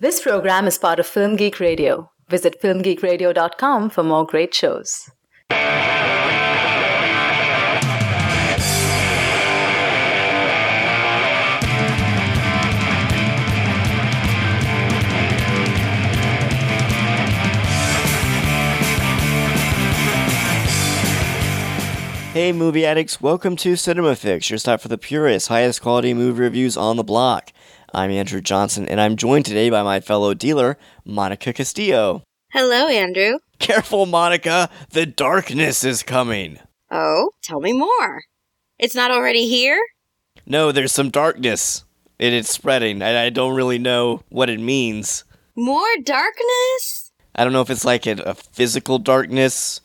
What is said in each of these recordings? This program is part of Film Geek Radio. Visit filmgeekradio.com for more great shows. Hey movie addicts, welcome to Cinema Fix, your stop for the purest, highest quality movie reviews on the block. I'm Andrew Johnson, and I'm joined today by my fellow dealer, Monica Castillo. Hello, Andrew. Careful, Monica, the darkness is coming. Oh, tell me more. It's not already here? No, there's some darkness, and it's spreading, and I don't really know what it means. More darkness? I don't know if it's like a physical darkness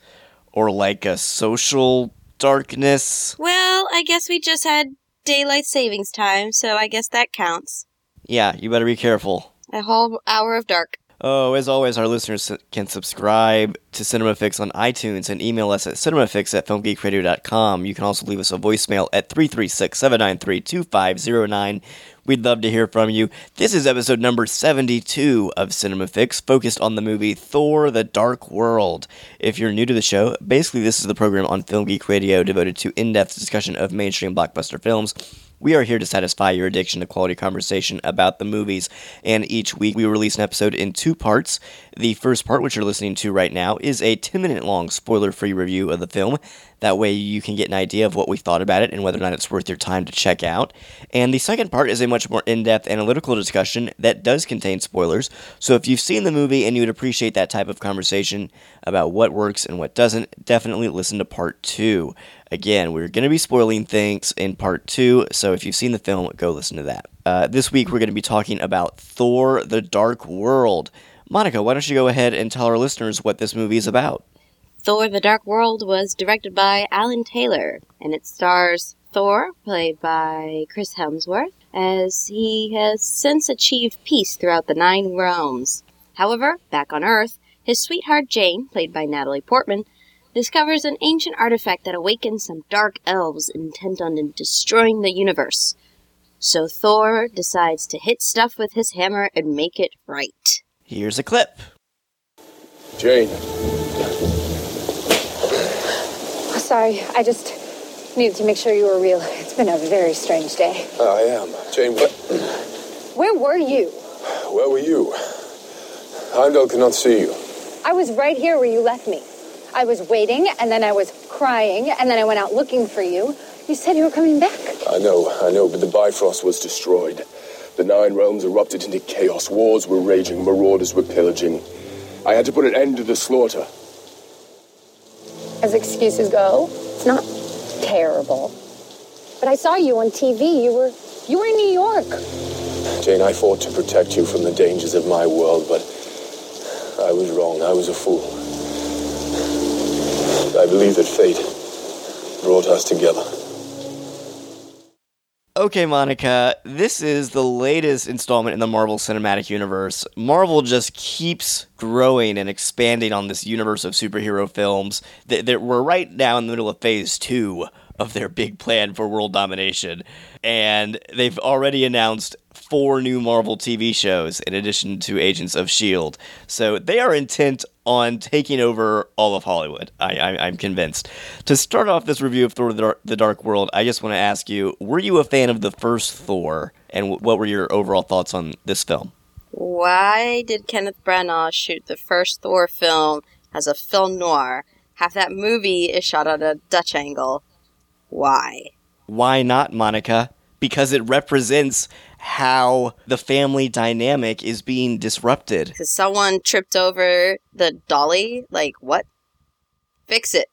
or like a social darkness. Well, I guess we just had daylight savings time, so I guess that counts. Yeah, you better be careful. A whole hour of dark. Oh, as always, our listeners can subscribe to CinemaFix on iTunes and email us at cinemafix@filmgeekradio.com. You can also leave us a voicemail at 336-793-2509. We'd love to hear from you. This is episode number 72 of CinemaFix, focused on the movie Thor: The Dark World. If you're new to the show, basically this is the program on Film Geek Radio devoted to in-depth discussion of mainstream blockbuster films. We are here to satisfy your addiction to quality conversation about the movies, and each week we release an episode in two parts. The first part, which you're listening to right now, is a 10-minute-long spoiler-free review of the film. That way you can get an idea of what we thought about it and whether or not it's worth your time to check out. And the second part is a much more in-depth analytical discussion that does contain spoilers. So if you've seen the movie and you would appreciate that type of conversation about what works and what doesn't, definitely listen to part two. Again, we're going to be spoiling things in part two, so if you've seen the film, go listen to that. This week we're going to be talking about Thor: The Dark World. Monica, why don't you go ahead and tell our listeners what this movie is about? Thor: The Dark World was directed by Alan Taylor, and it stars Thor, played by Chris Hemsworth, as he has since achieved peace throughout the Nine Realms. However, back on Earth, his sweetheart Jane, played by Natalie Portman, discovers an ancient artifact that awakens some dark elves intent on destroying the universe. So Thor decides to hit stuff with his hammer and make it right. Here's a clip. Jane. Oh, sorry, I just needed to make sure you were real. It's been a very strange day. I am. Jane, what? Where were you? Where were you? Heimdall cannot see you. I was right here where you left me. I was waiting, and then I was crying, and then I went out looking for you. You said you were coming back. I know, but the Bifrost was destroyed. The Nine Realms erupted into chaos. Wars were raging. Marauders were pillaging. I had to put an end to the slaughter. As excuses go, it's not terrible. But I saw you on TV. You were in New York. Jane, I fought to protect you from the dangers of my world, but I was wrong. I was a fool. I believe that fate brought us together. Okay, Monica, this is the latest installment in the Marvel Cinematic Universe. Marvel just keeps growing and expanding on this universe of superhero films that we're right now in the middle of Phase 2 of their big plan for world domination. And they've already announced 4 new Marvel TV shows in addition to Agents of S.H.I.E.L.D. So they are intent on taking over all of Hollywood, I'm convinced. To start off this review of Thor: The Dark World, I just want to ask you, were you a fan of the first Thor, and what were your overall thoughts on this film? Why did Kenneth Branagh shoot the first Thor film as a film noir? Half that movie is shot on a Dutch angle. Why? Why not, Monica? Because it represents how the family dynamic is being disrupted. Because someone tripped over the dolly? Like, what? Fix it.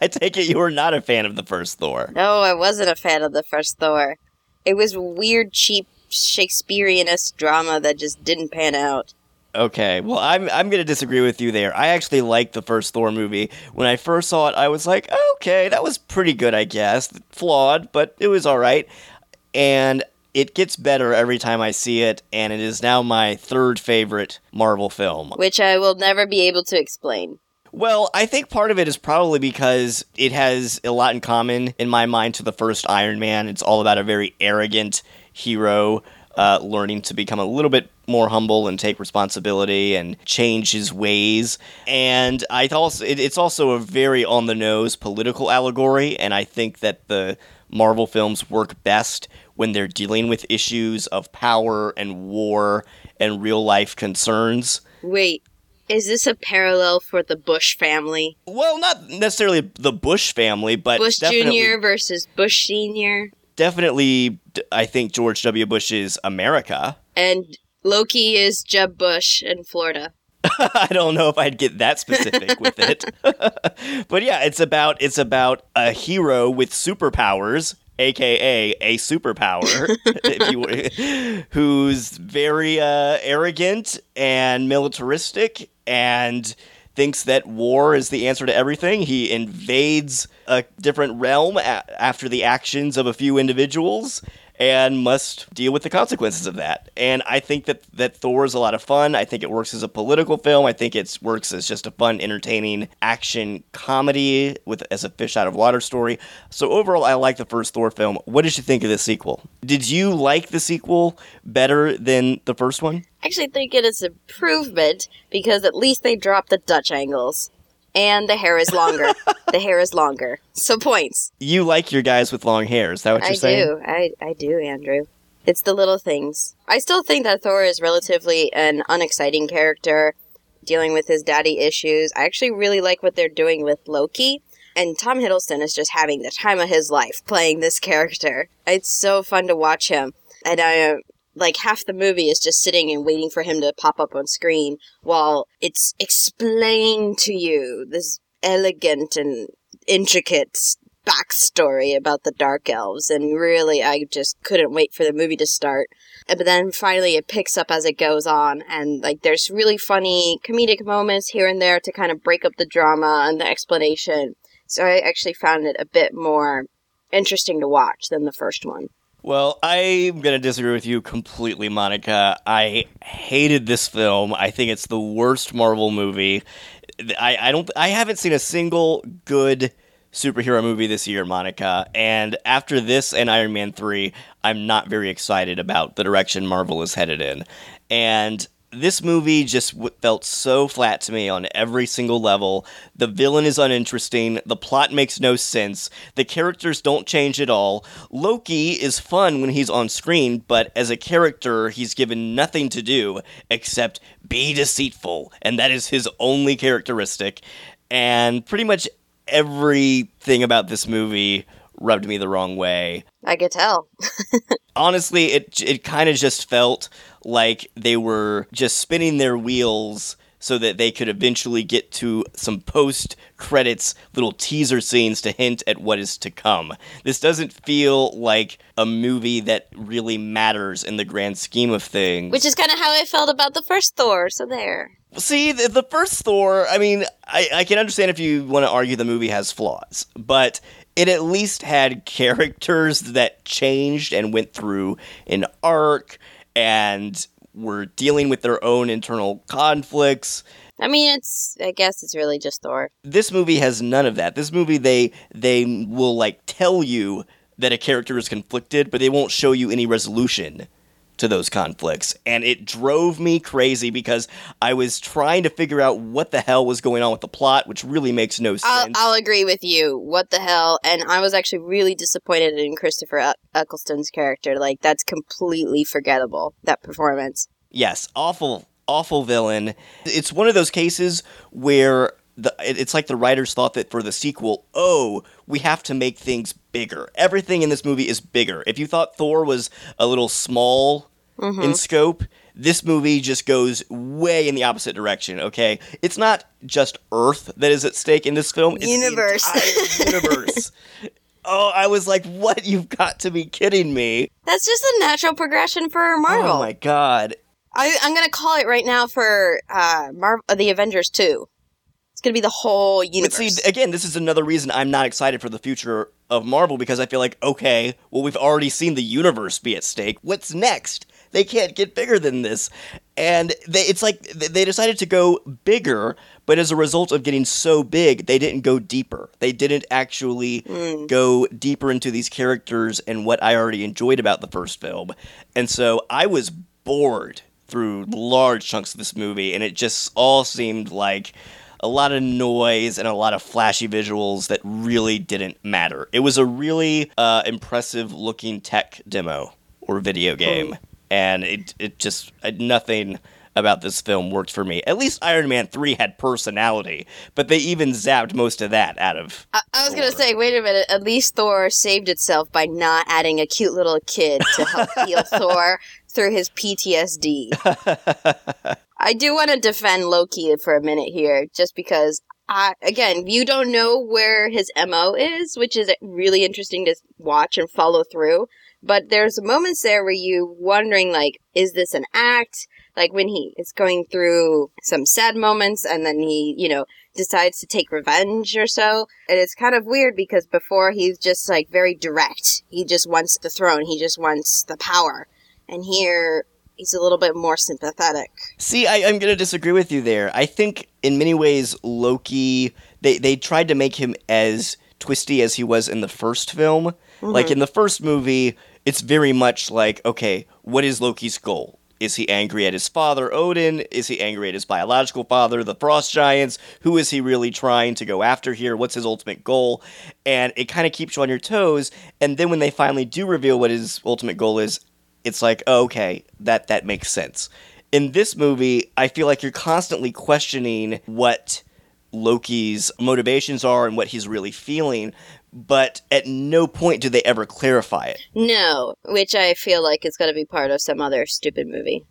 I take it you were not a fan of the first Thor. No, I wasn't a fan of the first Thor. It was weird, cheap, Shakespearean-esque drama that just didn't pan out. Okay, well, I'm going to disagree with you there. I actually liked the first Thor movie. When I first saw it, I was like, okay, that was pretty good, I guess. Flawed, but it was all right. And it gets better every time I see it, and it is now my third favorite Marvel film. Which I will never be able to explain. Well, I think part of it is probably because it has a lot in common, in my mind, to the first Iron Man. It's all about a very arrogant hero learning to become a little bit more humble and take responsibility and change his ways. And I also, it's also a very on-the-nose political allegory, and I think that the Marvel films work best when they're dealing with issues of power and war and real-life concerns. Wait, is this a parallel for the Bush family? Well, not necessarily the Bush family, but Bush Jr. versus Bush Sr. Definitely, I think George W. Bush is America. And Loki is Jeb Bush in Florida. I don't know if I'd get that specific with it. But yeah, it's about a hero with superpowers, a.k.a. a superpower, who's very arrogant and militaristic and thinks that war is the answer to everything. He invades a different realm after the actions of a few individuals and must deal with the consequences of that. And I think that Thor is a lot of fun. I think it works as a political film. I think it works as just a fun, entertaining action comedy as a fish out of water story. So overall, I like the first Thor film. What did you think of the sequel? Did you like the sequel better than the first one? Actually, I think it is an improvement because at least they dropped the Dutch angles. And the hair is longer. The hair is longer. So points. You like your guys with long hair. Is that what you're saying? I do, Andrew. It's the little things. I still think that Thor is relatively an unexciting character dealing with his daddy issues. I actually really like what they're doing with Loki. And Tom Hiddleston is just having the time of his life playing this character. It's so fun to watch him. And like half the movie is just sitting and waiting for him to pop up on screen while it's explained to you this elegant and intricate backstory about the Dark Elves. And really, I just couldn't wait for the movie to start. But then finally it picks up as it goes on. And like there's really funny comedic moments here and there to kind of break up the drama and the explanation. So I actually found it a bit more interesting to watch than the first one. Well, I'm going to disagree with you completely, Monica. I hated this film. I think it's the worst Marvel movie. I haven't seen a single good superhero movie this year, Monica. And after this and Iron Man 3, I'm not very excited about the direction Marvel is headed in. And this movie just felt so flat to me on every single level. The villain is uninteresting. The plot makes no sense. The characters don't change at all. Loki is fun when he's on screen, but as a character, he's given nothing to do except be deceitful, and that is his only characteristic. And pretty much everything about this movie rubbed me the wrong way. I could tell. Honestly, it kind of just felt like they were just spinning their wheels so that they could eventually get to some post-credits little teaser scenes to hint at what is to come. This doesn't feel like a movie that really matters in the grand scheme of things. Which is kind of how I felt about the first Thor, so there. See, the first Thor, I mean, I can understand if you want to argue the movie has flaws, but it at least had characters that changed and went through an arc and were dealing with their own internal conflicts. I mean, I guess it's really just Thor. This movie has none of that. This movie, they will, like, tell you that a character is conflicted, but they won't show you any resolution to those conflicts. And it drove me crazy because I was trying to figure out what the hell was going on with the plot, which really makes no sense. I'll agree with you. What the hell? And I was actually really disappointed in Christopher Eccleston's character. Like, that's completely forgettable, that performance. Yes, awful, awful villain. It's one of those cases where it's like the writers thought that for the sequel, we have to make things bigger. Everything in this movie is bigger. If you thought Thor was a little small in scope, this movie just goes way in the opposite direction, okay? It's not just Earth that is at stake in this film. It's universe. The entire universe. Oh, I was like, what? You've got to be kidding me. That's just a natural progression for Marvel. Oh, my God. I'm going to call it right now for The Avengers 2. Going to be the whole universe. But see, again, this is another reason I'm not excited for the future of Marvel, because I feel like, okay, well, we've already seen the universe be at stake. What's next? They can't get bigger than this. And it's like they decided to go bigger, but as a result of getting so big, they didn't go deeper. They didn't actually go deeper into these characters and what I already enjoyed about the first film. And so I was bored through large chunks of this movie, and it just all seemed like a lot of noise and a lot of flashy visuals that really didn't matter. It was a really impressive-looking tech demo or video game, and it just nothing about this film worked for me. At least Iron Man 3 had personality, but they even zapped most of that out of I was going to say, wait a minute, at least Thor saved itself by not adding a cute little kid to help heal Thor through his PTSD. I do want to defend Loki for a minute here, just because, again, you don't know where his MO is, which is really interesting to watch and follow through, but there's moments there where you're wondering, like, is this an act? Like when he is going through some sad moments and then he, you know, decides to take revenge or so. And it's kind of weird because before he's just like very direct. He just wants the throne. He just wants the power. And here he's a little bit more sympathetic. See, I'm going to disagree with you there. I think in many ways Loki, they tried to make him as twisty as he was in the first film. Mm-hmm. Like in the first movie, it's very much like, okay, what is Loki's goal? Is he angry at his father, Odin? Is he angry at his biological father, the Frost Giants? Who is he really trying to go after here? What's his ultimate goal? And it kind of keeps you on your toes. And then when they finally do reveal what his ultimate goal is, it's like, oh, okay, that makes sense. In this movie, I feel like you're constantly questioning what Loki's motivations are and what he's really feeling, but at no point do they ever clarify it. No, which I feel like is going to be part of some other stupid movie.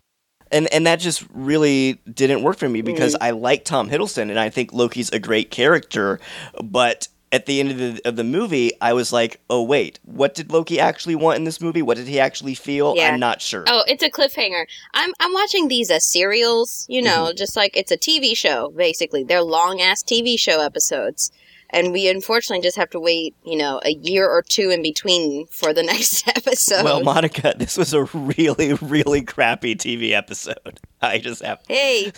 And that just really didn't work for me because I like Tom Hiddleston and I think Loki's a great character, but at the end of the movie, I was like, oh, wait, what did Loki actually want in this movie? What did he actually feel? Yeah. I'm not sure. Oh, it's a cliffhanger. I'm watching these as serials, you know, just like it's a TV show, basically. They're long-ass TV show episodes. And we unfortunately just have to wait, you know, a year or two in between for the next episode. Well, Monica, this was a really, really crappy TV episode. I just have... Hey,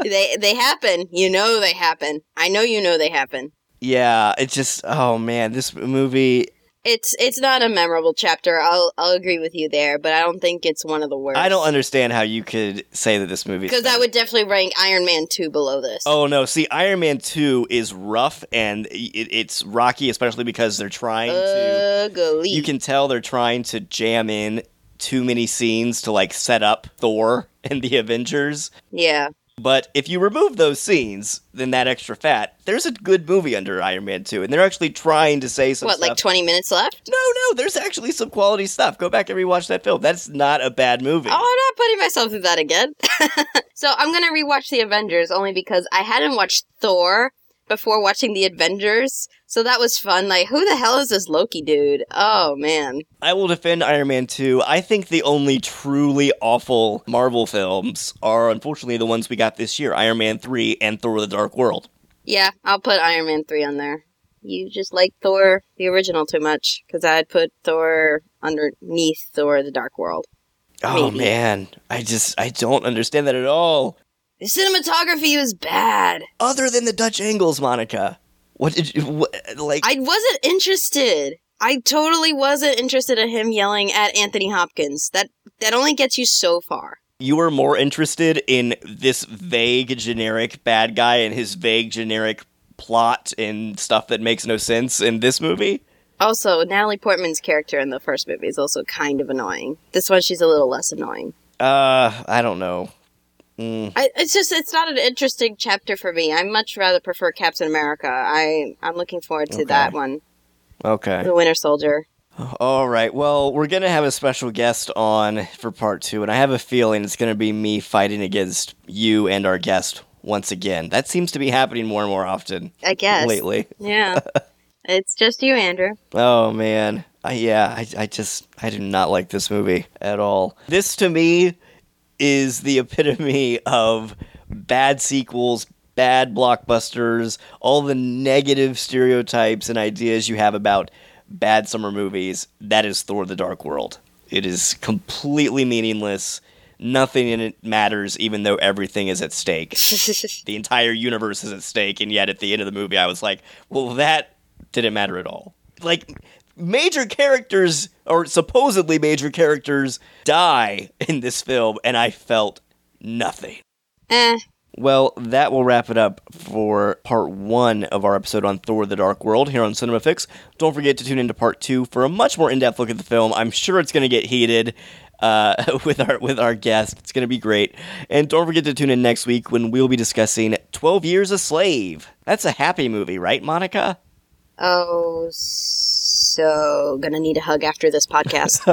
they happen. You know they happen. I know you know they happen. Yeah, it's just, oh man, this movie... It's not a memorable chapter, I'll agree with you there, but I don't think it's one of the worst. I don't understand how you could say that this movie... Because I would definitely rank Iron Man 2 below this. Oh no, see, Iron Man 2 is rough, and it's rocky, especially because they're trying to... Ugly. You can tell they're trying to jam in too many scenes to, like, set up Thor and the Avengers. Yeah. But if you remove those scenes, then that extra fat, there's a good movie under Iron Man 2, and they're actually trying to say some stuff. Like 20 minutes left? No, there's actually some quality stuff. Go back and rewatch that film. That's not a bad movie. Oh, I'm not putting myself through that again. So I'm going to rewatch The Avengers only because I hadn't watched Thor before watching The Avengers, so that was fun. Like, who the hell is this Loki dude? Oh, man. I will defend Iron Man 2. I think the only truly awful Marvel films are, unfortunately, the ones we got this year, Iron Man 3 and Thor: The Dark World. Yeah, I'll put Iron Man 3 on there. You just like Thor, the original, too much, because I'd put Thor underneath Thor: The Dark World. Oh, maybe. Man. I don't understand that at all. The cinematography was bad. Other than the Dutch angles, Monica. What did you, like? I wasn't interested. I totally wasn't interested in him yelling at Anthony Hopkins. That only gets you so far. You were more interested in this vague, generic bad guy and his vague, generic plot and stuff that makes no sense in this movie? Also, Natalie Portman's character in the first movie is also kind of annoying. This one, she's a little less annoying. I don't know. It's not an interesting chapter for me. I much rather prefer Captain America. I'm looking forward to that one. Okay. The Winter Soldier. All right. Well, we're going to have a special guest on for part two, and I have a feeling it's going to be me fighting against you and our guest once again. That seems to be happening more and more often. I guess. Lately. Yeah. It's just you, Andrew. Oh, man. I do not like this movie at all. This, to me... is the epitome of bad sequels, bad blockbusters, all the negative stereotypes and ideas you have about bad summer movies. That is Thor: The Dark World. It is completely meaningless. Nothing in it matters, even though everything is at stake. The entire universe is at stake, and yet at the end of the movie I was like, well, that didn't matter at all. Like... major characters, or supposedly major characters, die in this film, and I felt nothing. Well, that will wrap it up for part one of our episode on Thor: The Dark World here on Cinema Fix. Don't forget to tune into part two for a much more in-depth look at the film. I'm sure it's going to get heated with our guest. It's going to be great. And don't forget to tune in next week when we'll be discussing 12 Years a Slave. That's a happy movie, right, Monica? Oh, so gonna need a hug after this podcast.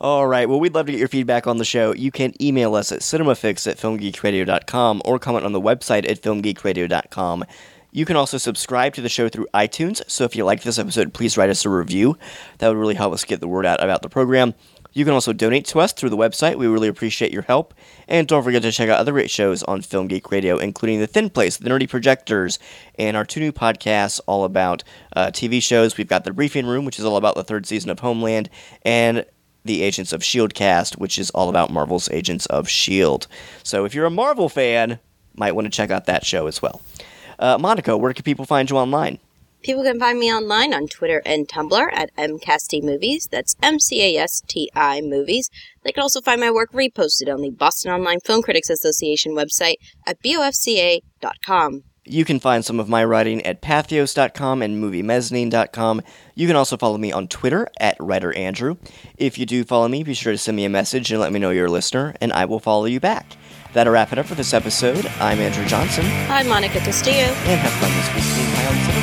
All right. Well, we'd love to get your feedback on the show. You can email us at cinemafix@filmgeekradio.com or comment on the website at filmgeekradio.com. You can also subscribe to the show through iTunes. So if you like this episode, please write us a review. That would really help us get the word out about the program. You can also donate to us through the website. We really appreciate your help. And don't forget to check out other great shows on Film Geek Radio, including The Thin Place, The Nerdy Projectors, and our two new podcasts all about TV shows. We've got The Briefing Room, which is all about the third season of Homeland, and the Agents of S.H.I.E.L.D. cast, which is all about Marvel's Agents of S.H.I.E.L.D. So if you're a Marvel fan, might want to check out that show as well. Monica, where can people find you online? People can find me online on Twitter and Tumblr at mcastiMovies. That's M-C-A-S-T-I Movies. They can also find my work reposted on the Boston Online Film Critics Association website at bofca.com. You can find some of my writing at patheos.com and moviemezzanine.com. You can also follow me on Twitter at WriterAndrew. If you do follow me, be sure to send me a message and let me know you're a listener, and I will follow you back. That'll wrap it up for this episode. I'm Andrew Johnson. I'm Monica Castillo. And have fun this week seeing my own cinema.